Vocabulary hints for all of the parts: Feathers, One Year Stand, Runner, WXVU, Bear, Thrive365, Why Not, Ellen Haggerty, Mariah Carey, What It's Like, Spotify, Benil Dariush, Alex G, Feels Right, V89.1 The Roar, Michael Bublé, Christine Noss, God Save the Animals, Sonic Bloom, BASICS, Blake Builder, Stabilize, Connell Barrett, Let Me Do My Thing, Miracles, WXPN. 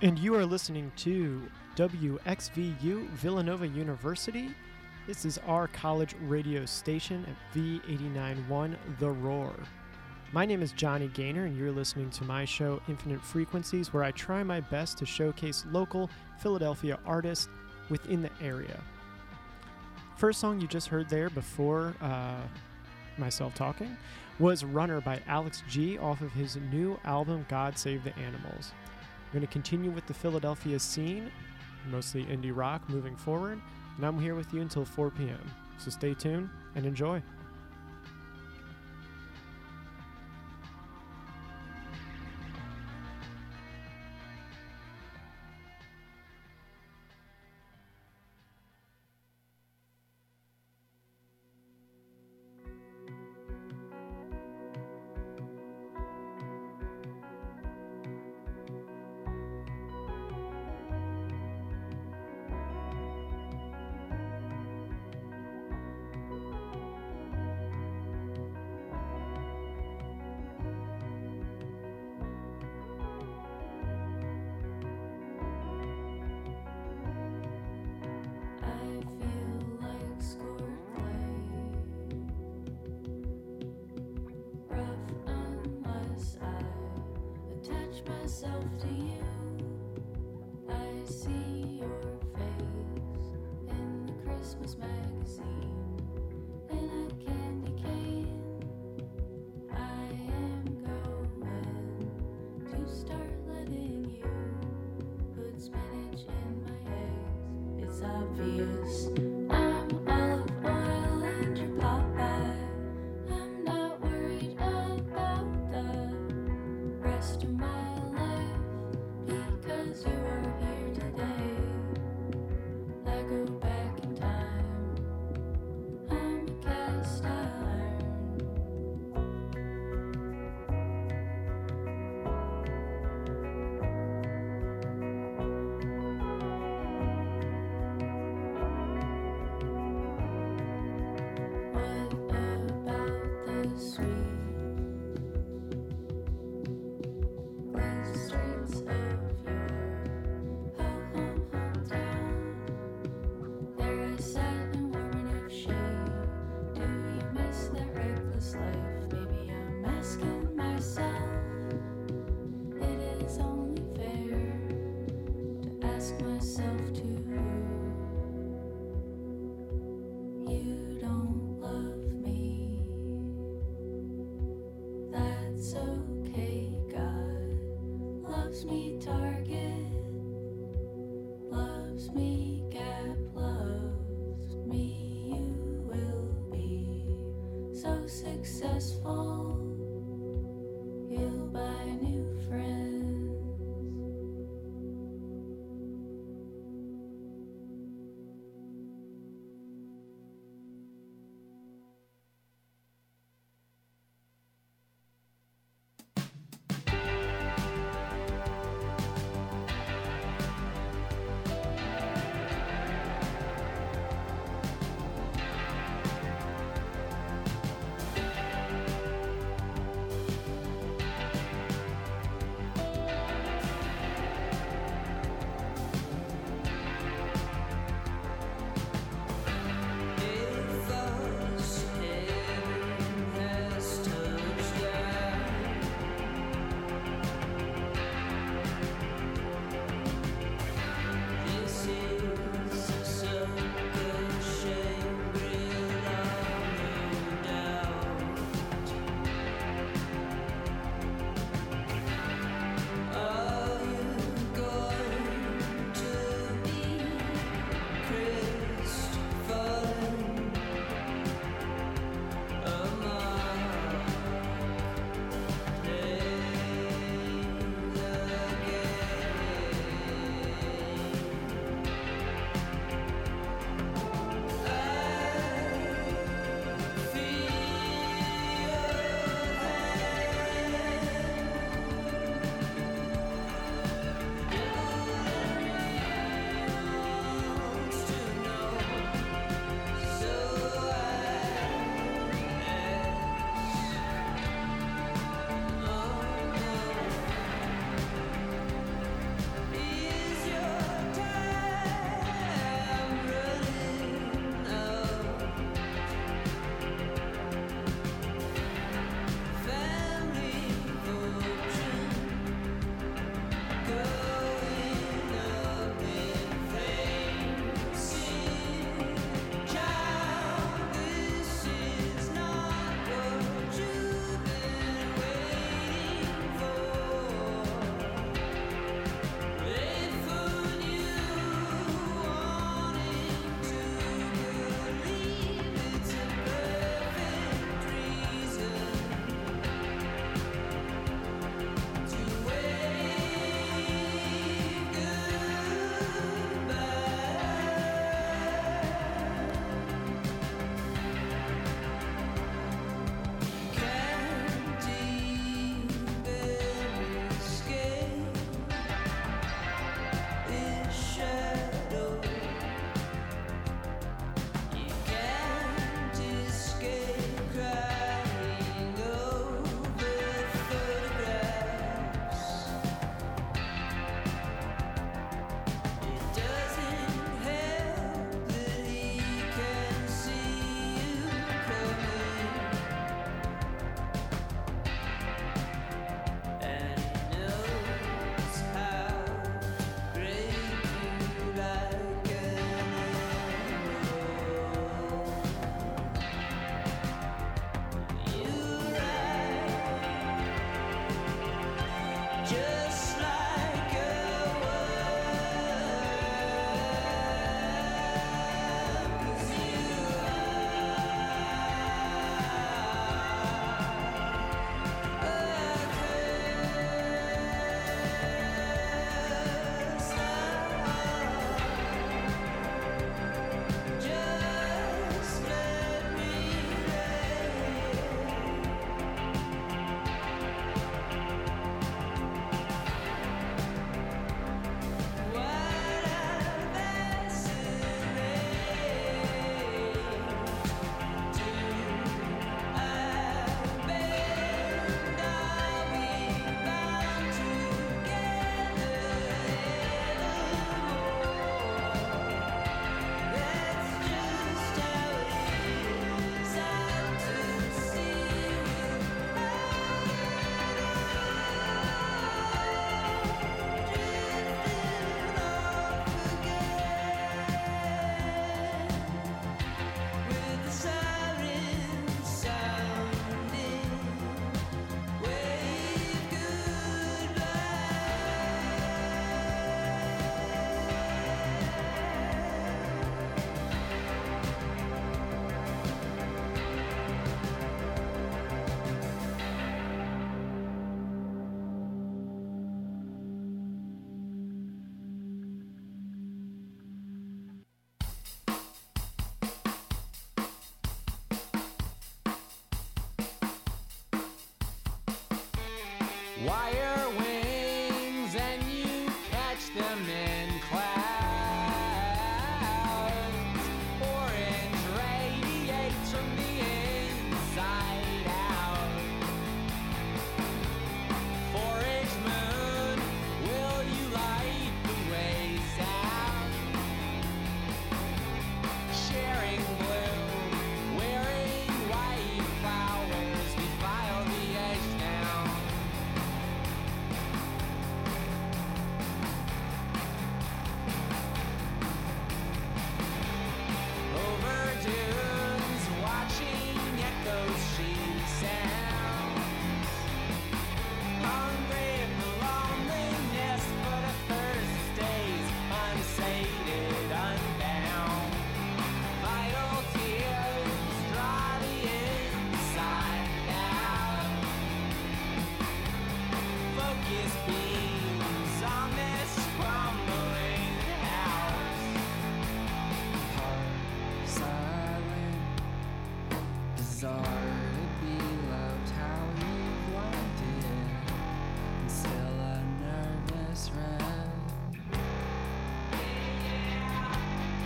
And you are listening to WXVU, Villanova University. This is our college radio station at V89.1 The Roar. My name is Johnny Gaynor, and you're listening to my show, Infinite Frequencies, where I try my best to showcase local Philadelphia artists within the area. First song you just heard there before myself talking was Runner by Alex G off of his new album, God Save the Animals. I'm going to continue with the Philadelphia scene, mostly indie rock, moving forward, and I'm here with you until 4 p.m. So stay tuned and enjoy. Myself to you, I see your face in the Christmas magazine. wire wings and you catch them in clouds. Orange radiates from the inside out. Forage moon, will you light the ways out? Sharing blue, wearing white flowers, defile the edge down. Over dunes, watching echoes she sounds. Hungry for loneliness, but a thirst stays unsated, unbound. Vital tears draw the inside out. Focus beams on this crumbling house. Silent, bizarre to be loved, how you've liked it, and still a nervous wreck. Blood in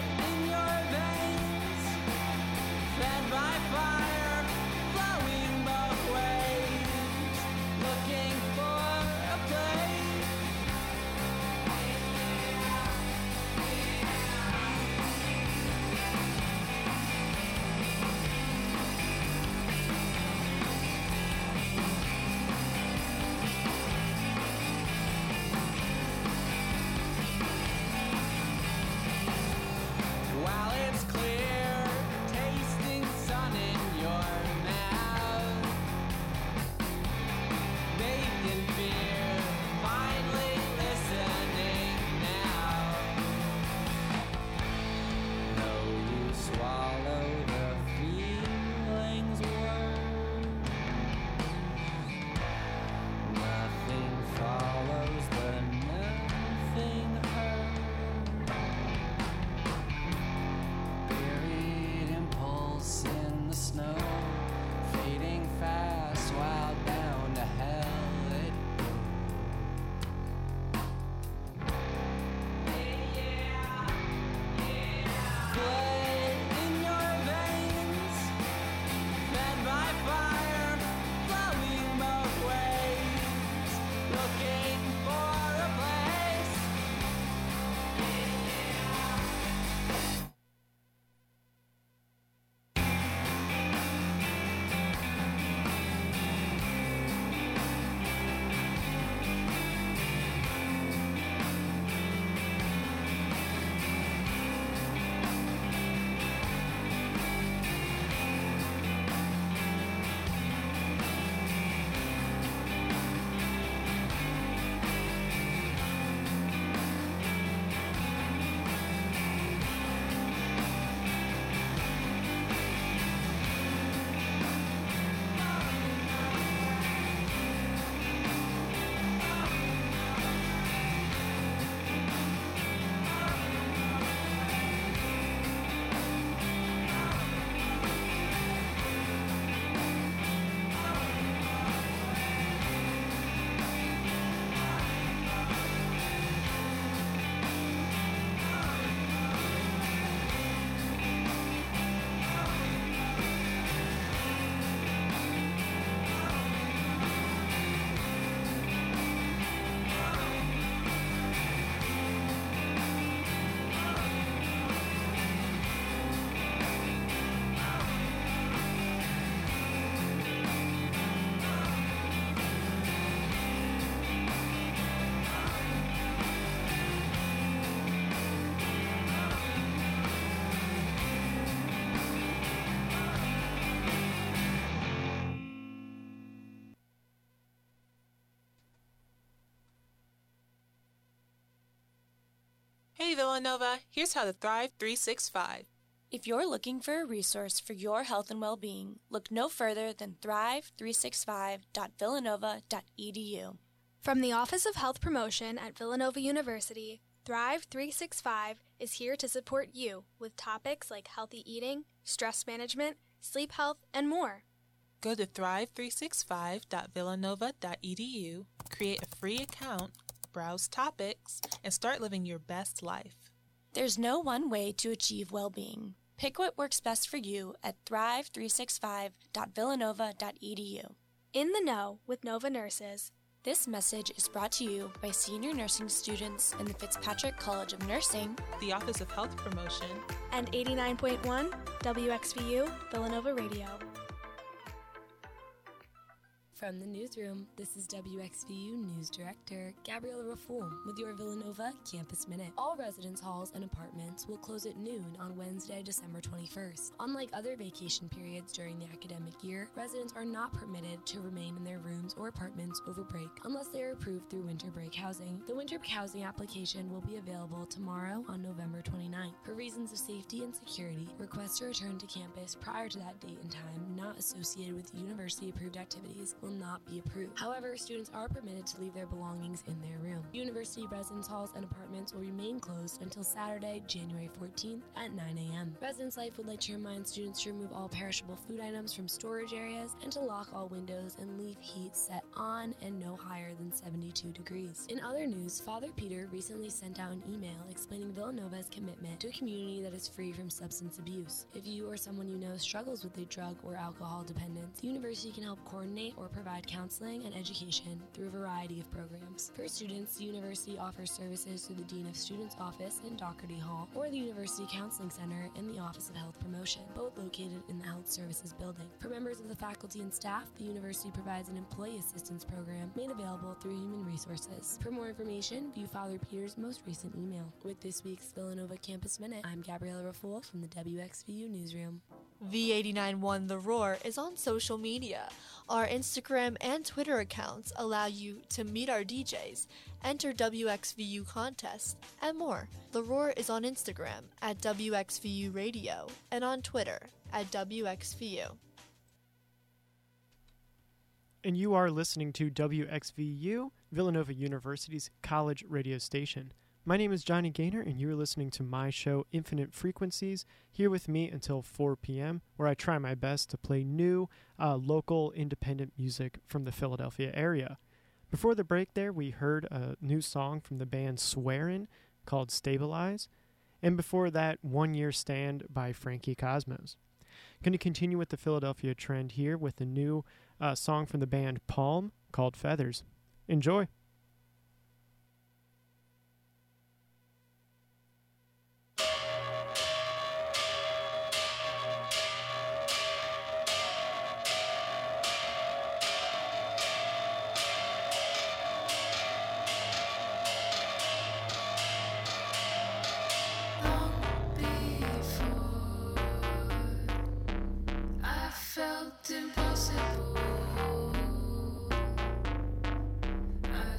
your veins, fed by fire, flowing both ways, looking for a place. While it's clear, tasting sun in your mouth, bathed in fear, finally listening now. Though you swallow the feeling's word, nothing follows the nothing heard. Buried impulse in the snow, fading fast, wild bound to hell it goes. Blood in your veins, fed by fire, flowing both ways, looking for a place. Hey Villanova, here's how to Thrive 365. If you're looking for a resource for your health and well-being, look no further than thrive365.villanova.edu. From the Office of Health Promotion at Villanova University, Thrive365 is here to support you with topics like healthy eating, stress management, sleep health, and more. Go to thrive365.villanova.edu, create a free account, browse topics, and start living your best life. There's no one way to achieve well-being. Pick what works best for you at thrive365.villanova.edu. In the know with Nova Nurses. This message is brought to you by senior nursing students in the Fitzpatrick College of Nursing, the Office of Health Promotion, and 89.1 WXVU Villanova Radio. From the newsroom, this is WXVU News Director Gabriella Raffoul with your Villanova Campus Minute. All residence halls and apartments will close at noon on Wednesday, December 21st. Unlike other vacation periods during the academic year, residents are not permitted to remain in their rooms or apartments over break unless they are approved through winter break housing. The winter break housing application will be available tomorrow on November 29th. For reasons of safety and security, requests to return to campus prior to that date and time not associated with university-approved activities will not be approved. However, students are permitted to leave their belongings in their room. University residence halls and apartments will remain closed until Saturday, January 14th at 9 a.m. Residence Life would like to remind students to remove all perishable food items from storage areas and to lock all windows and leave heat set on and no higher than 72 degrees. In other news, Father Peter recently sent out an email explaining Villanova's commitment to a community that is free from substance abuse. If you or someone you know struggles with a drug or alcohol dependence, the university can help coordinate or provide counseling and education through a variety of programs. For students, the university offers services through the Dean of Students Office in Doherty Hall or the University Counseling Center in the Office of Health Promotion, both located in the Health Services Building. For members of the faculty and staff, the university provides an employee assistance program made available through Human Resources. For more information, view Father Peter's most recent email. With this week's Villanova Campus Minute, I'm Gabriella Raffoul from the WXVU Newsroom. V89.1 The Roar is on social media. Our Instagram and Twitter accounts allow you to meet our DJs, enter WXVU contests, and more. The Roar is on Instagram at WXVU Radio and on Twitter at WXVU. And you are listening to WXVU, Villanova University's college radio station. My name is Johnny Gaynor, and you're listening to my show, Infinite Frequencies, here with me until 4 p.m., where I try my best to play new, local, independent music from the Philadelphia area. Before the break there, we heard a new song from the band Swearin' called Stabilize, and before that, One Year Stand by Frankie Cosmos. Going to continue with the Philadelphia trend here with a new song from the band Palm called Feathers. Enjoy! Felt impossible. I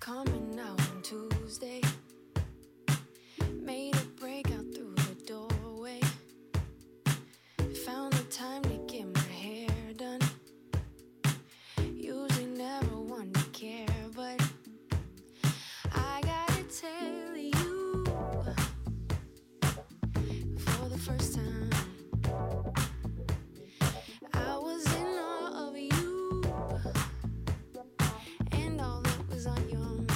Coming out on Tuesday, made a break out through the doorway, found the time to get my hair done, usually never one to care, but I gotta tell you, for the first time, I was in awe of you, and all that was on your mind.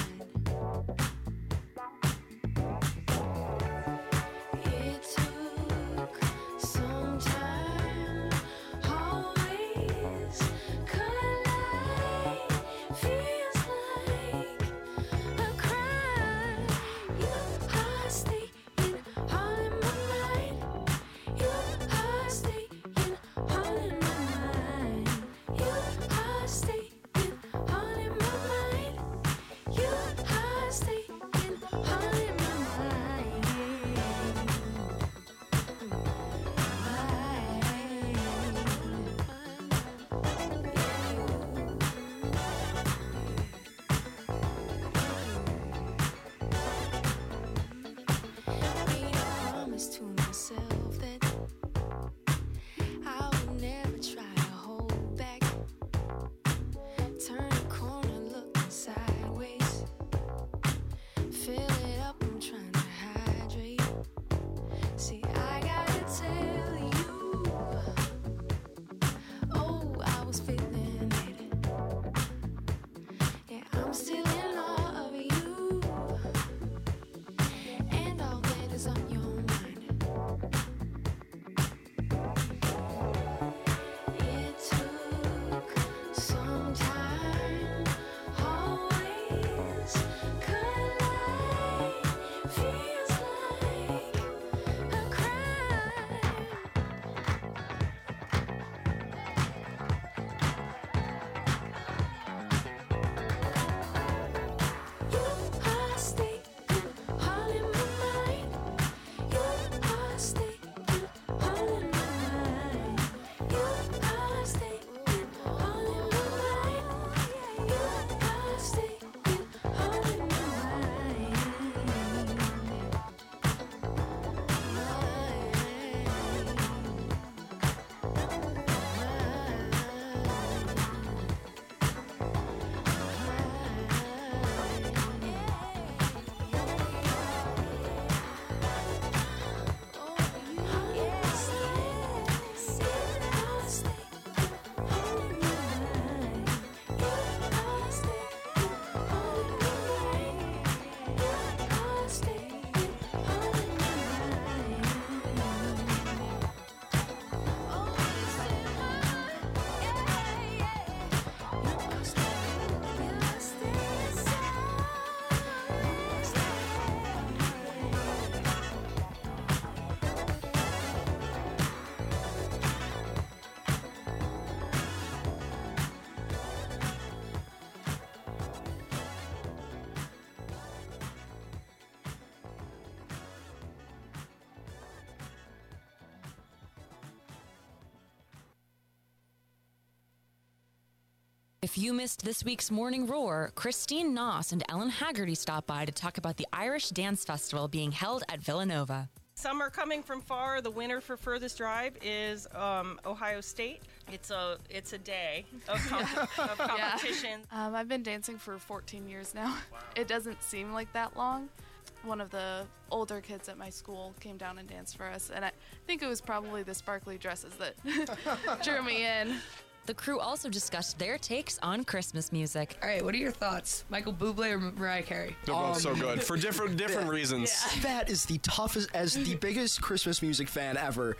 If you missed this week's Morning Roar, Christine Noss and Ellen Haggerty stopped by to talk about the Irish Dance Festival being held at Villanova. Some are coming from far. The winner for furthest drive is Ohio State. It's a day of competition. Yeah. I've been dancing for 14 years now. Wow. It doesn't seem like that long. One of the older kids at my school came down and danced for us, and I think it was probably the sparkly dresses that drew me in. The crew also discussed their takes on Christmas music. All right, what are your thoughts? Michael Bublé or Mariah Carey? They're both so good for different reasons. Yeah. That is the toughest, as the biggest Christmas music fan ever.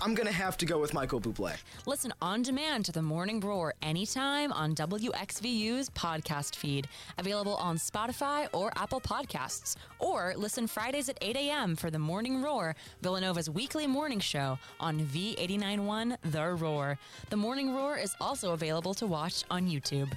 I'm going to have to go with Michael Bublé. Listen on demand to The Morning Roar anytime on WXVU's podcast feed. Available on Spotify or Apple Podcasts. Or listen Fridays at 8 a.m. for The Morning Roar, Villanova's weekly morning show on V89.1 The Roar. The Morning Roar is also available to watch on YouTube.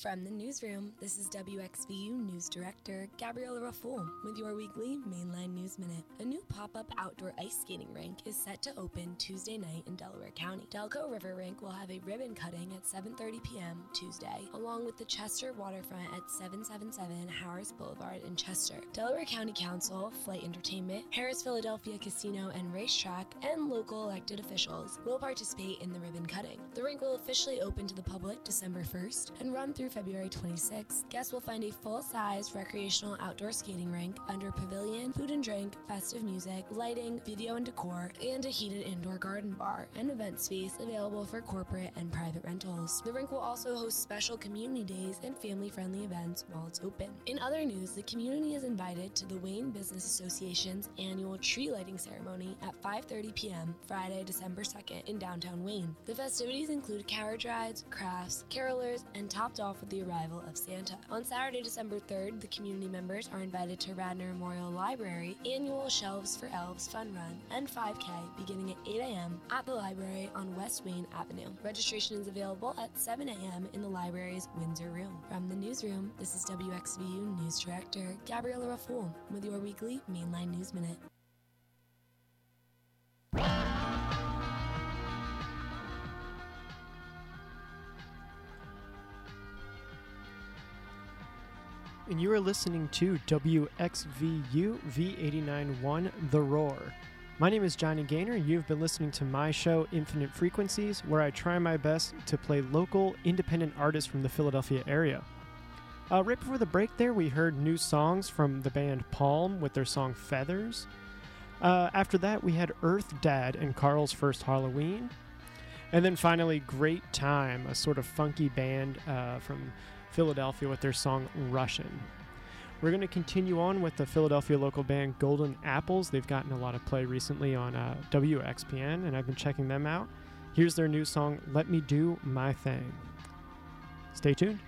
From the newsroom, this is WXVU News Director Gabriella Raffoul with your weekly Mainline News Minute. A new pop-up outdoor ice skating rink is set to open Tuesday night in Delaware County. Delco River Rink will have a ribbon cutting at 7:30 p.m. Tuesday, along with the Chester Waterfront at 777 Harris Boulevard in Chester. Delaware County Council, Flight Entertainment, Harris Philadelphia Casino and Racetrack, and local elected officials will participate in the ribbon cutting. The rink will officially open to the public December 1st and run through February 26th. Guests will find a full-size recreational outdoor skating rink under pavilion, food and drink, festive music, lighting, video and decor, and a heated indoor garden bar and event space available for corporate and private rentals. The rink will also host special community days and family-friendly events while it's open. In other news, the community is invited to the Wayne Business Association's annual tree lighting ceremony at 5:30 p.m. Friday, December 2nd in downtown Wayne. The festivities include carriage rides, crafts, carolers, and topped off with the arrival of Santa. On Saturday, December 3rd, the community members are invited to Radnor Memorial Library Annual Shelves for Elves Fun Run and 5K beginning at 8 a.m. at the library on West Wayne Avenue. Registration is available at 7 a.m. in the library's Windsor Room. From the newsroom, this is WXVU News Director Gabriella Raffoul with your weekly Mainline News Minute. And you are listening to WXVU V89.1 The Roar. My name is Johnny Gaynor. You've been listening to my show, Infinite Frequencies, where I try my best to play local, independent artists from the Philadelphia area. Right before the break there, we heard new songs from the band Palm with their song Feathers. After that, we had Earth Dad and Carl's First Halloween. And then finally, Great Time, a sort of funky band from Philadelphia with their song Russian. We're going to continue on with the Philadelphia local band Golden Apples. They've gotten a lot of play recently on WXPN, and I've been checking them out. Here's their new song, Let Me Do My Thing. Stay tuned.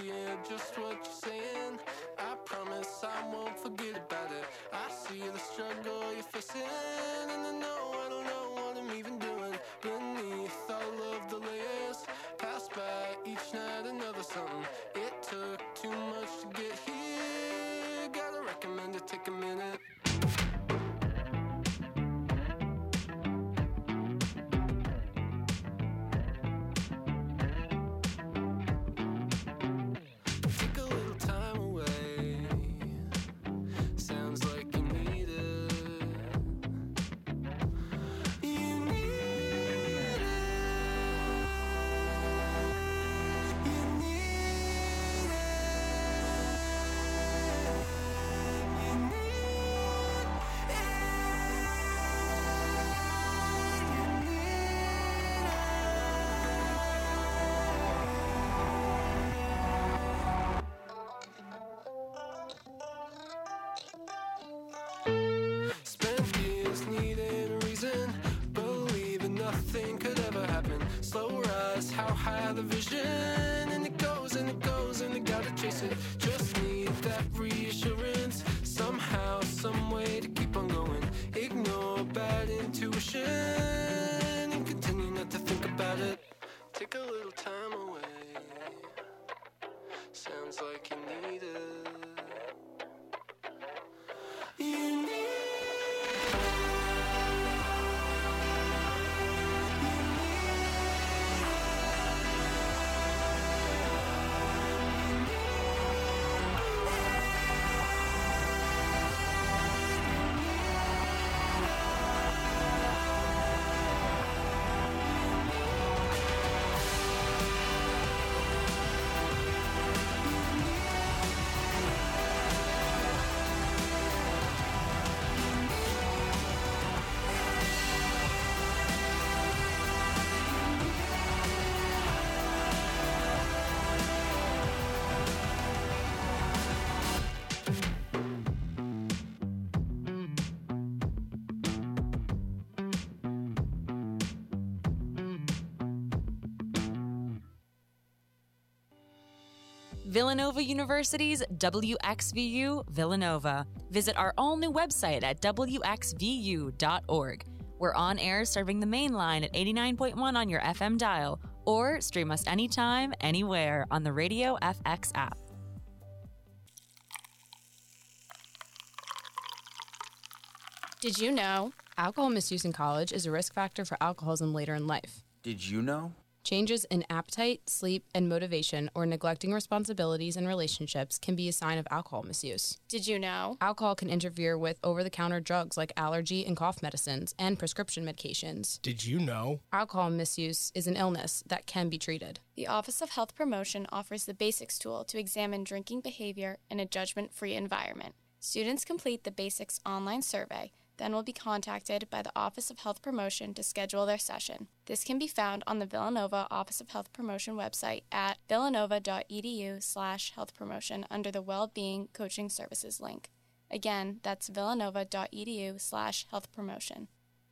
hear just what you're saying. I promise I won't forget about it. I see the struggle you're facing, and I don't know what I'm even doing. Beneath all of the layers, pass by each night another something. It took too much to get here. Gotta recommend it, take a minute. Villanova University's WXVU Villanova. Visit our all-new website at wxvu.org. We're on air serving the main line at 89.1 on your FM dial, or stream us anytime, anywhere on the Radio FX app. Did you know alcohol misuse in college is a risk factor for alcoholism later in life? Did you know? Changes in appetite, sleep, and motivation, or neglecting responsibilities and relationships can be a sign of alcohol misuse. Did you know? Alcohol can interfere with over-the-counter drugs like allergy and cough medicines and prescription medications. Did you know? Alcohol misuse is an illness that can be treated. The Office of Health Promotion offers the BASICS tool to examine drinking behavior in a judgment-free environment. Students complete the BASICS online survey, then will be contacted by the Office of Health Promotion to schedule their session. This can be found on the Villanova Office of Health Promotion website at villanova.edu/healthpromotion under the Wellbeing Coaching Services link. Again, that's villanova.edu/healthpromotion.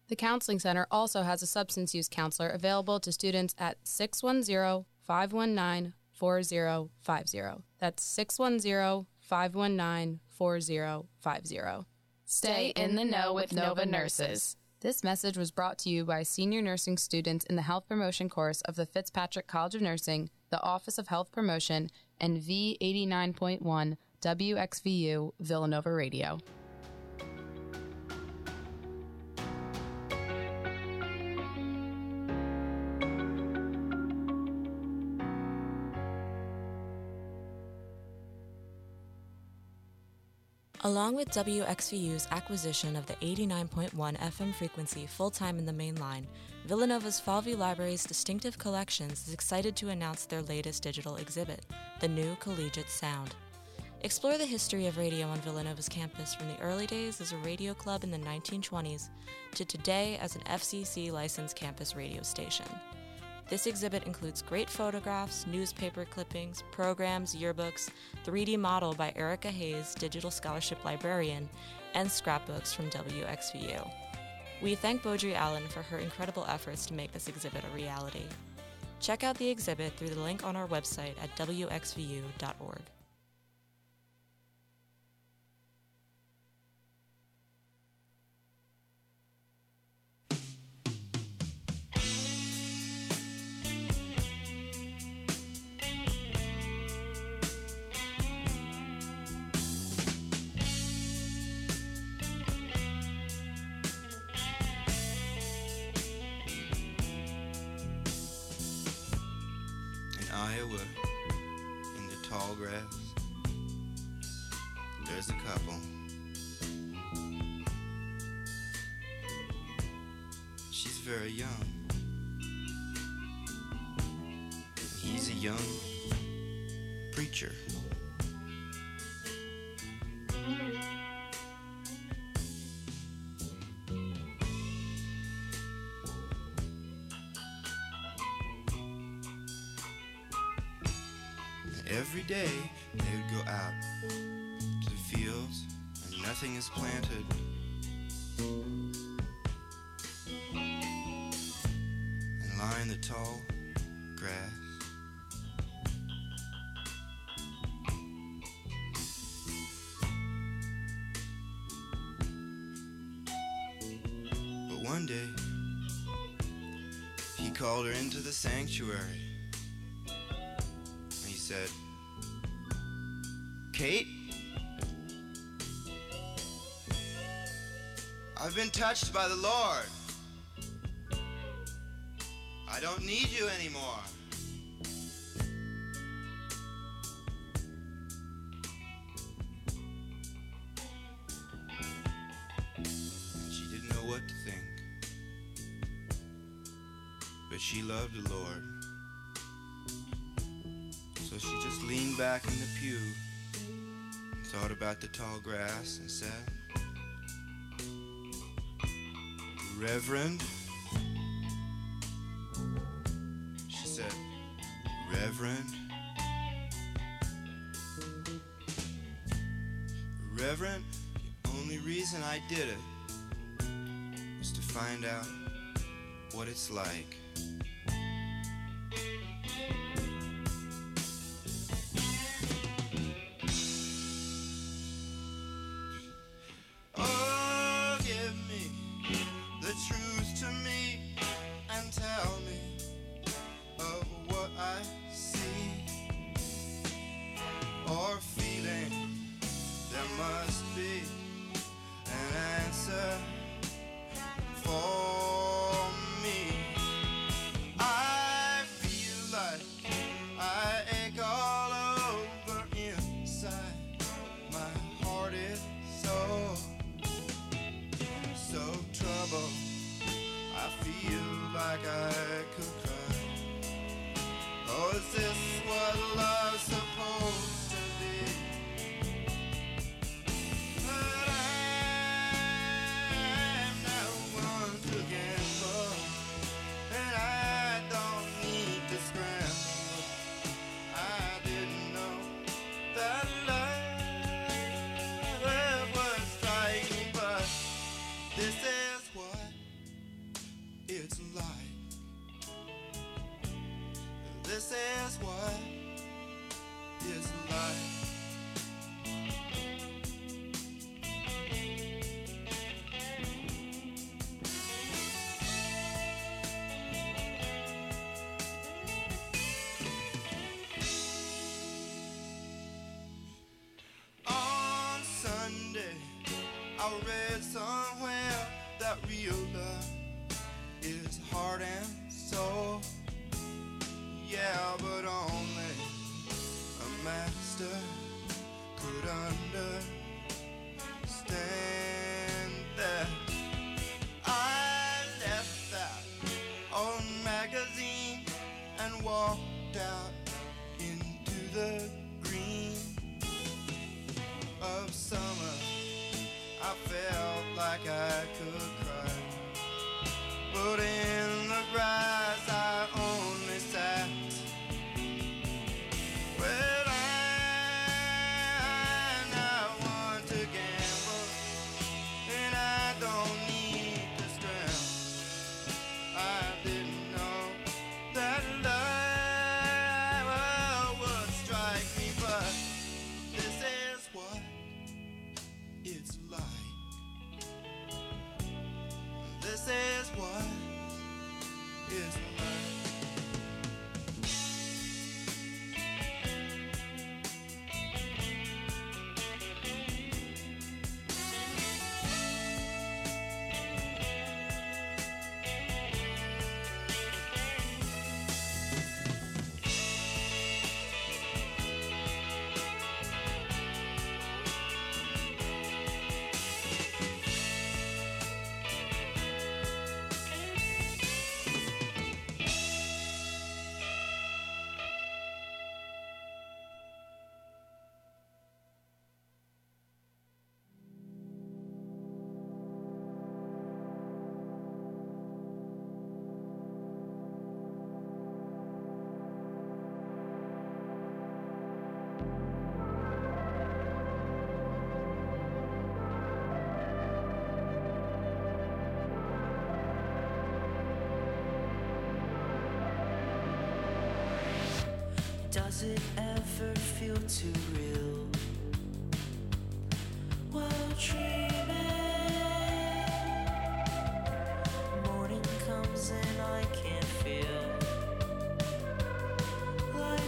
The Counseling Center also has a substance use counselor available to students at 610-519-4050. That's 610-519-4050. Stay in the know with Nova Nurses. This message was brought to you by senior nursing students in the Health Promotion course of the Fitzpatrick College of Nursing, the Office of Health Promotion, and V89.1 WXVU Villanova Radio. Along with WXVU's acquisition of the 89.1 FM frequency full-time in the main line, Villanova's Falvey Library's Distinctive Collections is excited to announce their latest digital exhibit, The New Collegiate Sound. Explore the history of radio on Villanova's campus from the early days as a radio club in the 1920s to today as an FCC-licensed campus radio station. This exhibit includes great photographs, newspaper clippings, programs, yearbooks, 3D model by Erica Hayes, digital scholarship librarian, and scrapbooks from WXVU. We thank Beaudry Allen for her incredible efforts to make this exhibit a reality. Check out the exhibit through the link on our website at wxvu.org. There's a couple. She's very young. He's a young preacher. Every day they would go out to the fields and nothing is planted. And lie in the tall grass. But one day, he called her into the sanctuary. And he said, "Kate, I've been touched by the Lord. I don't need you anymore." And she didn't know what to think, but she loved the Lord, so she just leaned back in the pew, thought about the tall grass, and said, "Reverend," she said, Reverend, the only reason I did it was to find out what it's like. I read somewhere that real love is heart and soul. Yeah, but only a master could understand that. I left that old magazine and walked out into the green of summer. I felt like I could cry, but in the grass I only sat. Well, I'm not one to gamble, and I don't need to scramble. I didn't know that love Does it ever feel too real? While dreaming, morning comes and I can't feel life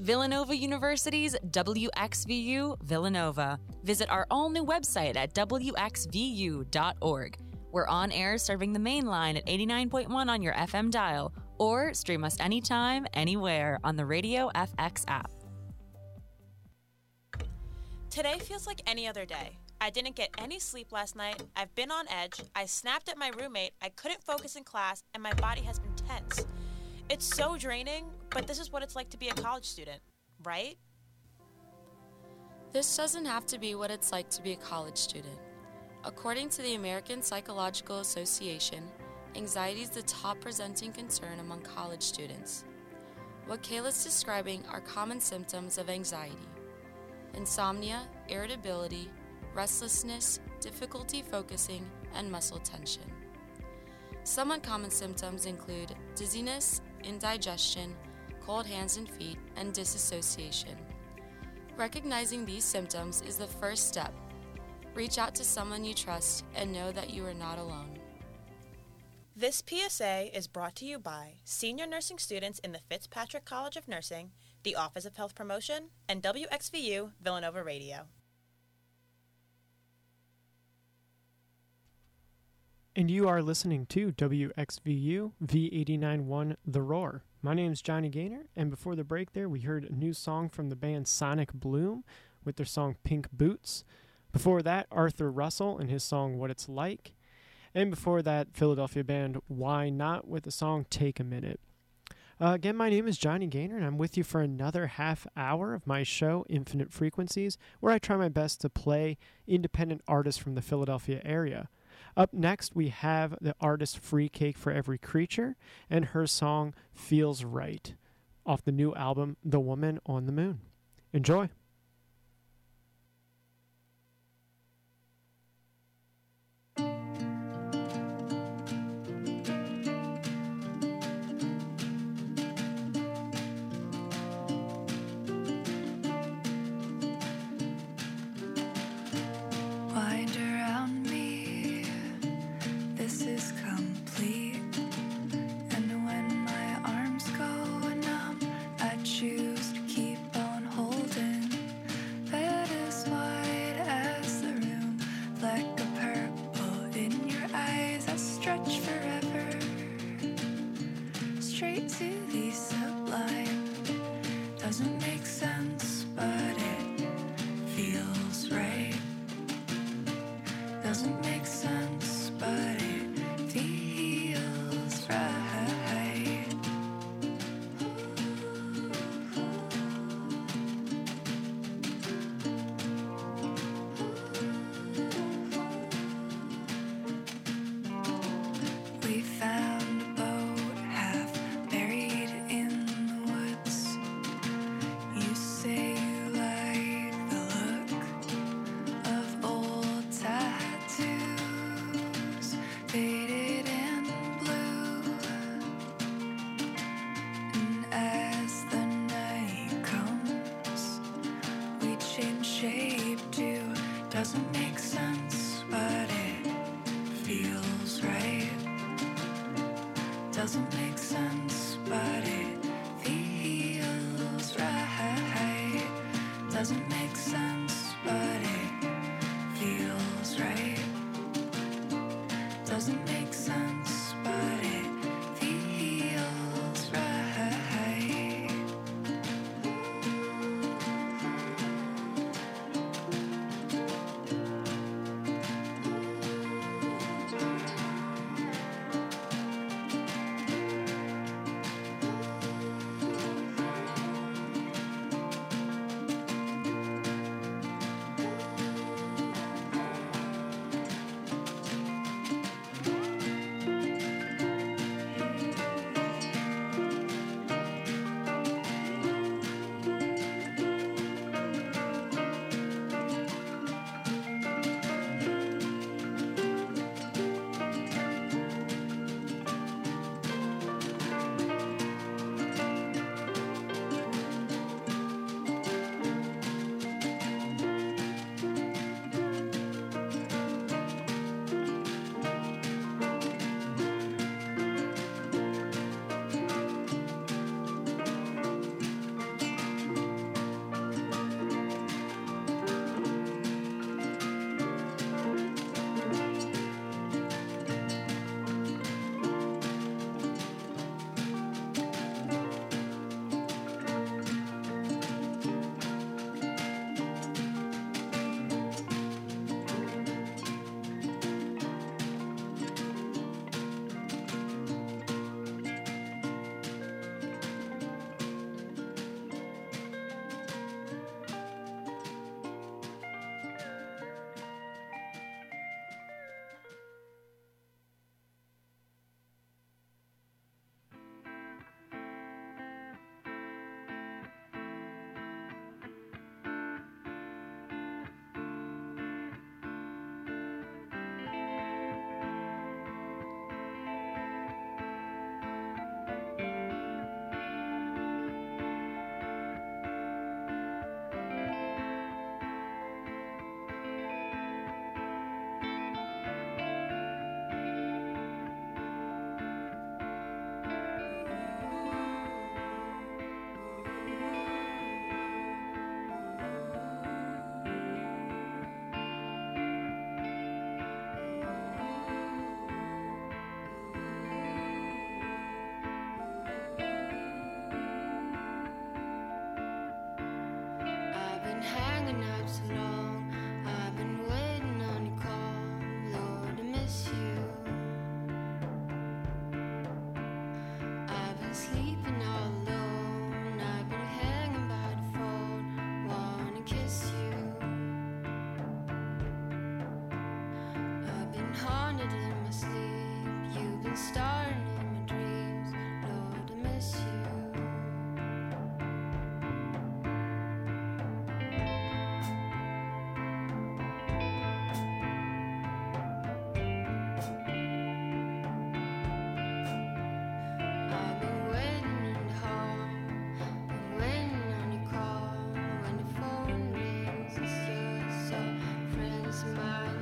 Villanova University's WXVU Villanova. Visit our all-new website at wxvu.org. We're on air serving the main line at 89.1 on your FM dial, or stream us anytime, anywhere on the Radio FX app. Today feels like any other day. I didn't get any sleep last night, I've been on edge, I snapped at my roommate, I couldn't focus in class, and my body has been tense. It's so draining. But this is what it's like to be a college student, right? This doesn't have to be what it's like to be a college student. According to the American Psychological Association, anxiety is the top presenting concern among college students. What Kayla's describing are common symptoms of anxiety: insomnia, irritability, restlessness, difficulty focusing, and muscle tension. Some uncommon symptoms include dizziness, indigestion, cold hands and feet, and disassociation. Recognizing these symptoms is the first step. Reach out to someone you trust and know that you are not alone. This PSA is brought to you by senior nursing students in the Fitzpatrick College of Nursing, the Office of Health Promotion, and WXVU Villanova Radio. And you are listening to WXVU V89.1 The Roar. My name's Johnny Gaynor, and before the break there, we heard a new song from the band Sonic Bloom with their song Pink Boots. Before that, Arthur Russell and his song What It's Like. And before that, Philadelphia band Why Not with the song Take a Minute. Again, my name is Johnny Gaynor, and I'm with you for another half hour of my show, Infinite Frequencies, where I try my best to play independent artists from the Philadelphia area. Up next, we have the artist Free Cake for Every Creature and her song Feels Right off the new album The Woman on the Moon. Enjoy.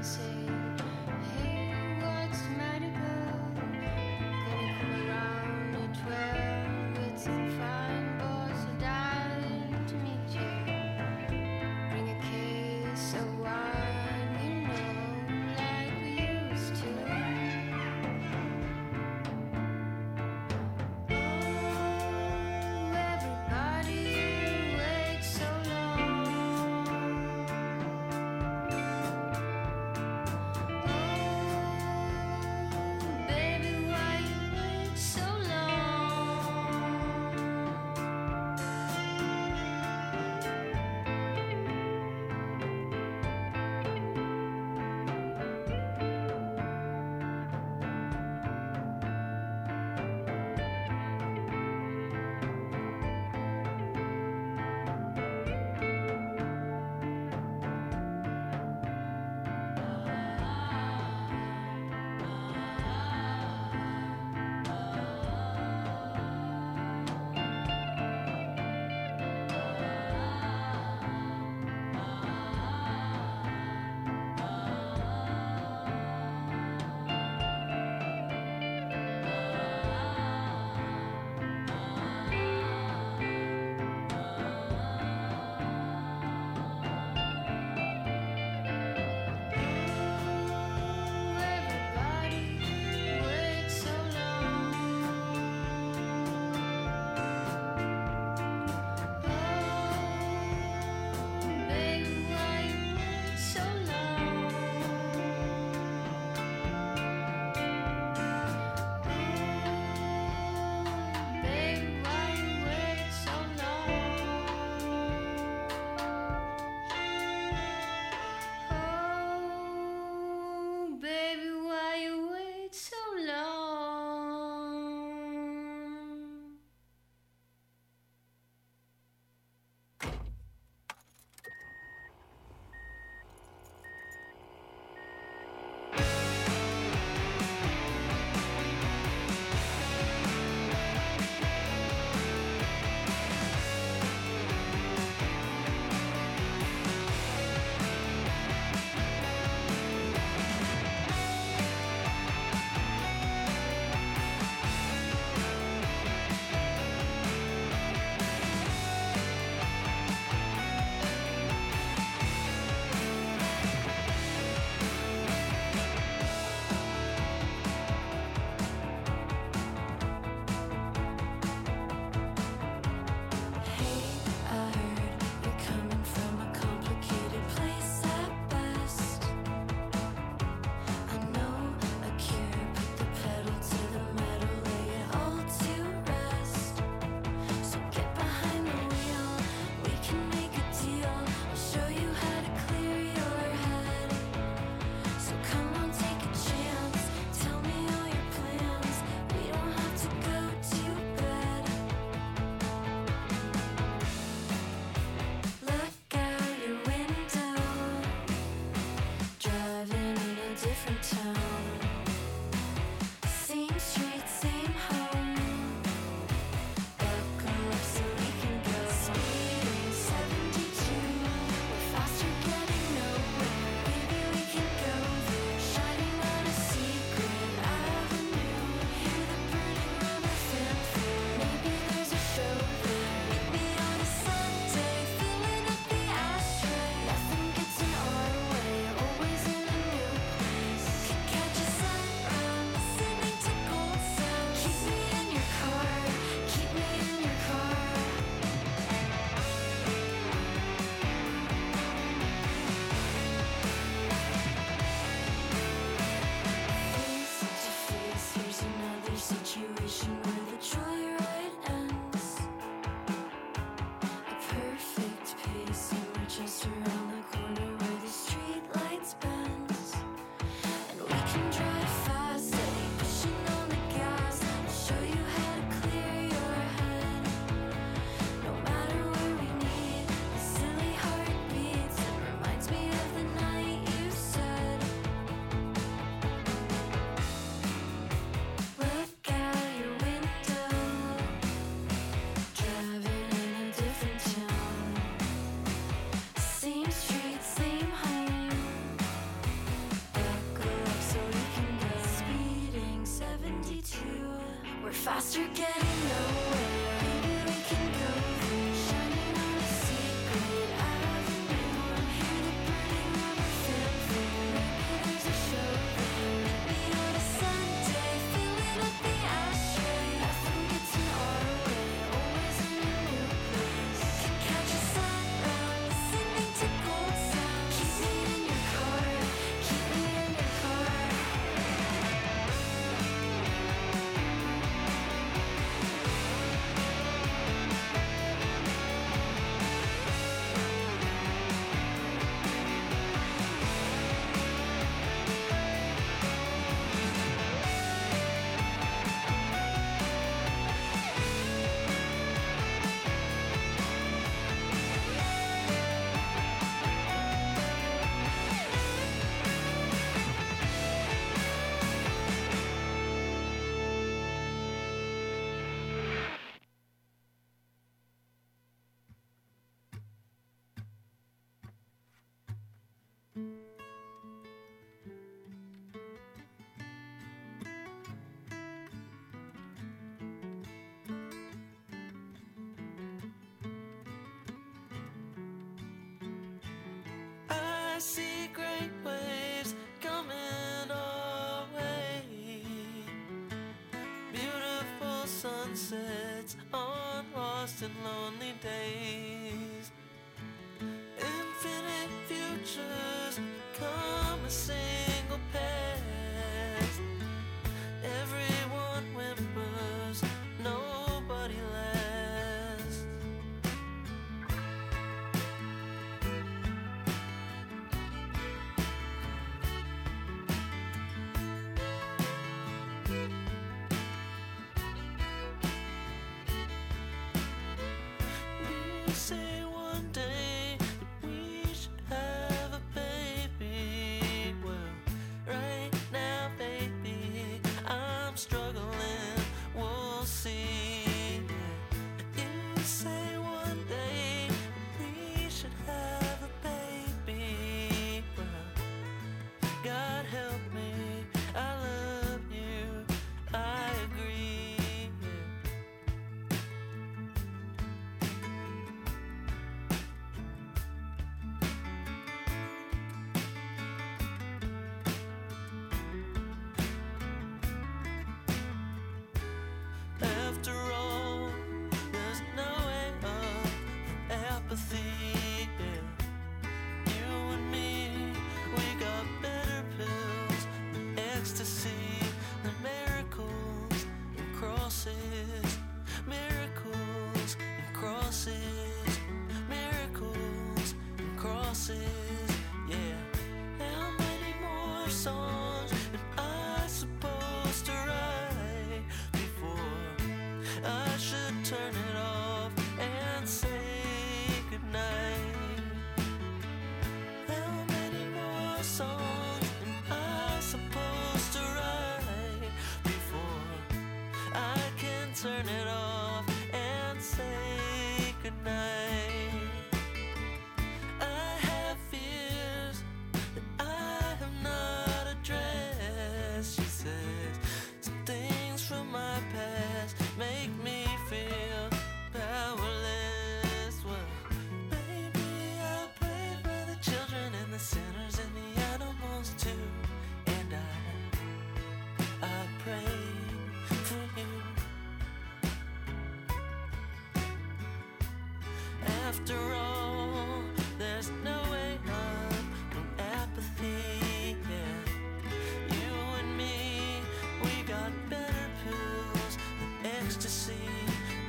Say, hey, what's the matter, girl? Faster getting nowhere. Maybe we can go there. Shining on a secret out of the moon. Hear the burning of our film there. Maybe there's a show there. Meet me on a Sunday, filling up the ashtray. Nothing gets in our way, always in a new place. Can catch a sun round, listening to gold sound. Keep me in your car, keep me in your car. See great waves coming our way, beautiful sunsets on lost and lonely days, infinite futures come a single path, everyone whimpers, nobody lasts. You say one day that we should have a baby. Well, right now, baby, I'm struggling. We'll see. You say one day that we should have a baby. Well, God help me. I love you. I agree. After all, there's no way of apathy. Yeah. You and me, we got better pills than ecstasy, than miracles and crosses, miracles and crosses, miracles and crosses. Yeah. How many more songs am I supposed to write before I should turn it off and say goodnight? How many more songs am I supposed to write before I can turn it off and say goodnight? I have fears that I have not addressed, she says. Some things from my past make me feel powerless. Well, maybe I'll pray for the children and the sinners and the animals too. And I pray for you. After all, there's no way up from apathy. Yeah. You and me, we got better pills than ecstasy,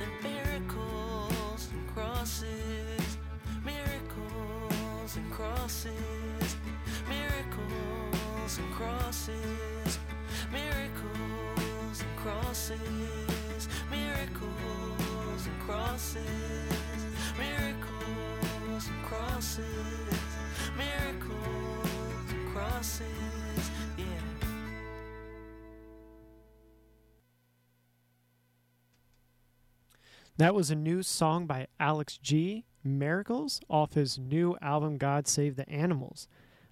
than miracles and crosses, miracles and crosses, miracles and crosses, miracles and crosses, miracles and crosses, miracles and crosses, miracles and crosses, yeah. That was a new song by Alex G, Miracles, off his new album God Save the Animals.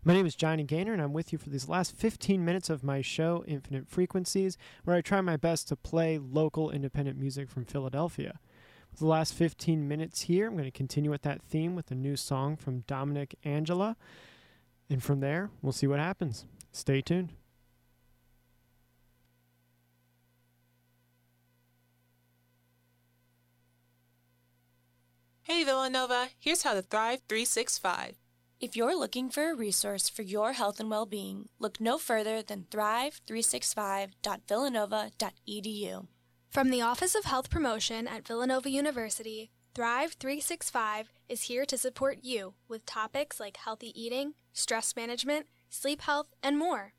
My name is Johnny Gaynor, and I'm with you for these last 15 minutes of my show, Infinite Frequencies, where I try my best to play local independent music from Philadelphia. For the last 15 minutes here, I'm going to continue with that theme with a new song from Dominic Angela, and from there, we'll see what happens. Stay tuned. Hey Villanova, here's how to Thrive 365. If you're looking for a resource for your health and well-being, look no further than thrive365.villanova.edu. From the Office of Health Promotion at Villanova University, Thrive365 is here to support you with topics like healthy eating, stress management, sleep health, and more.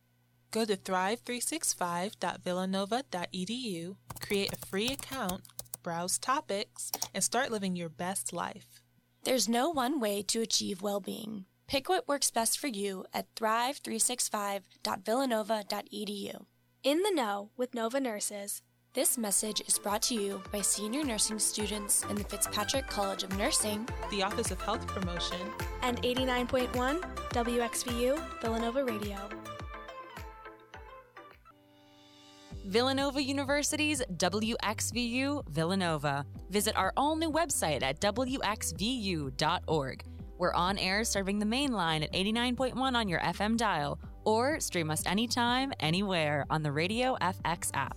Go to thrive365.villanova.edu, create a free account, browse topics, and start living your best life. There's no one way to achieve well-being. Pick what works best for you at thrive365.villanova.edu. In the know with Nova Nurses. This message is brought to you by senior nursing students in the Fitzpatrick College of Nursing, the Office of Health Promotion, and 89.1 WXVU Villanova Radio. Villanova University's WXVU Villanova. Visit our all-new website at wxvu.org. We're on air serving the main line at 89.1 on your FM dial, or stream us anytime, anywhere on the Radio FX app.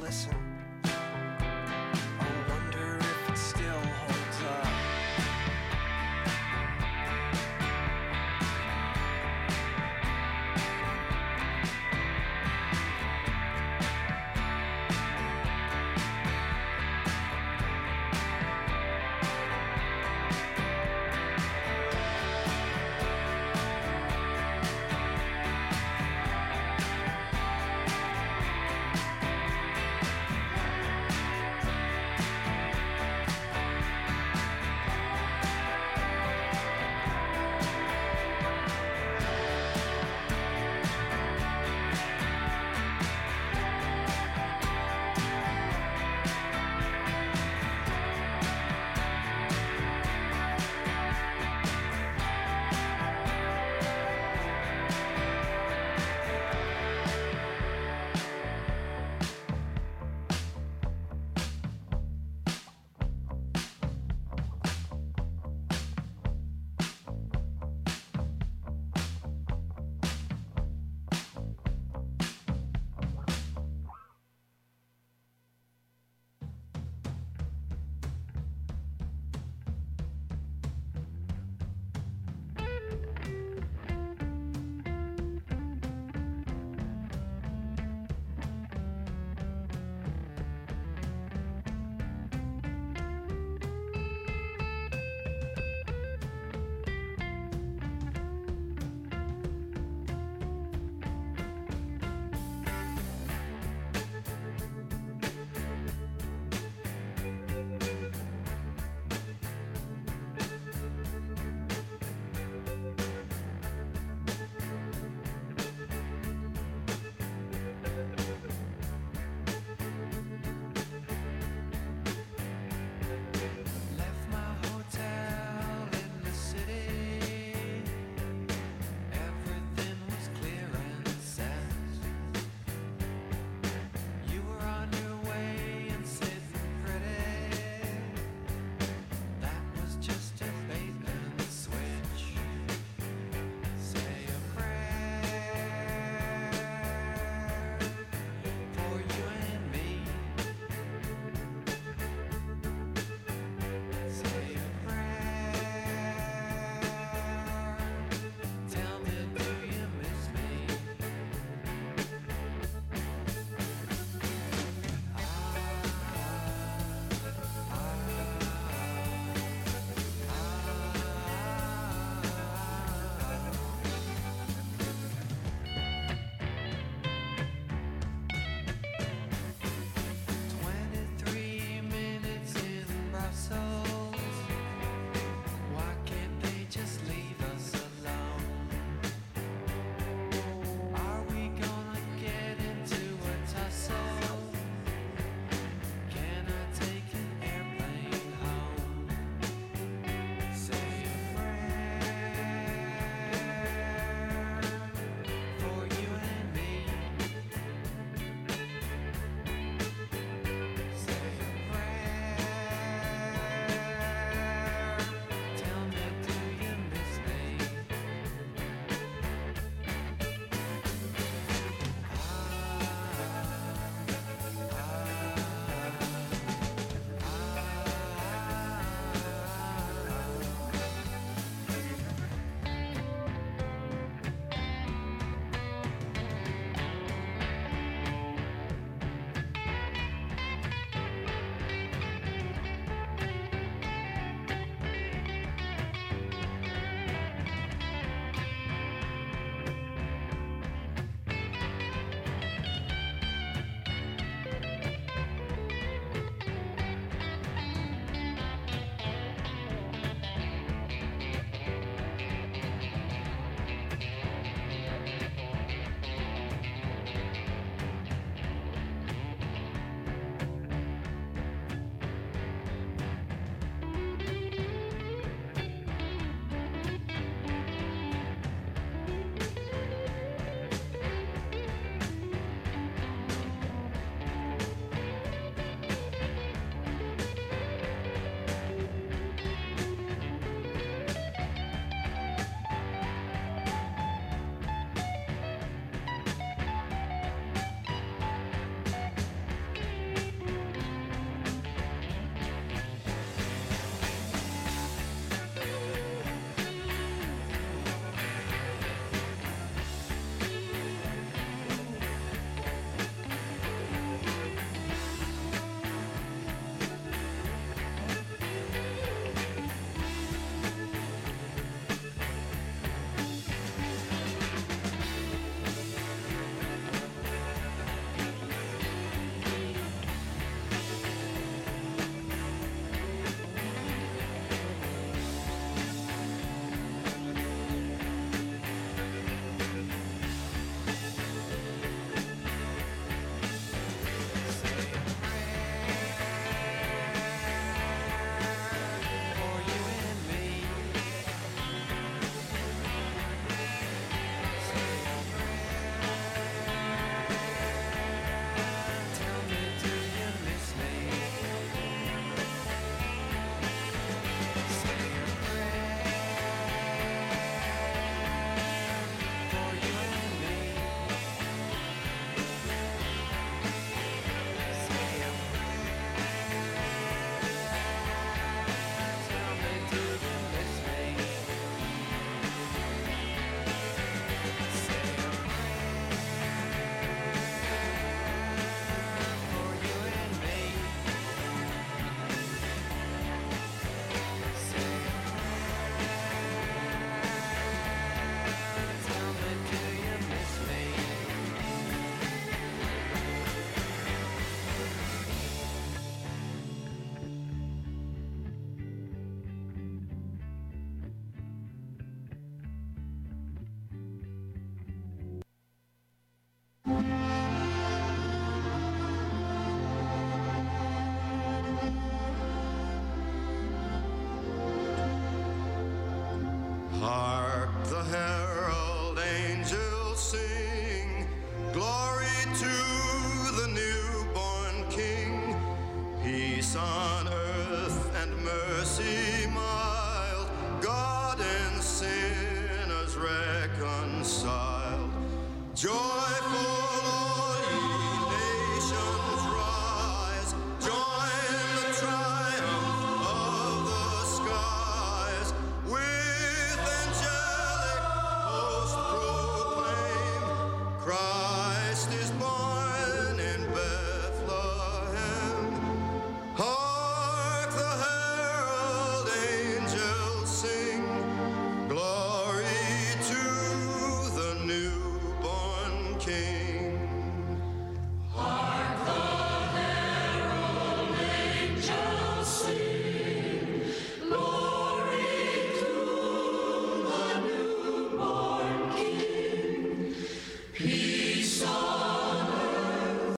Listen.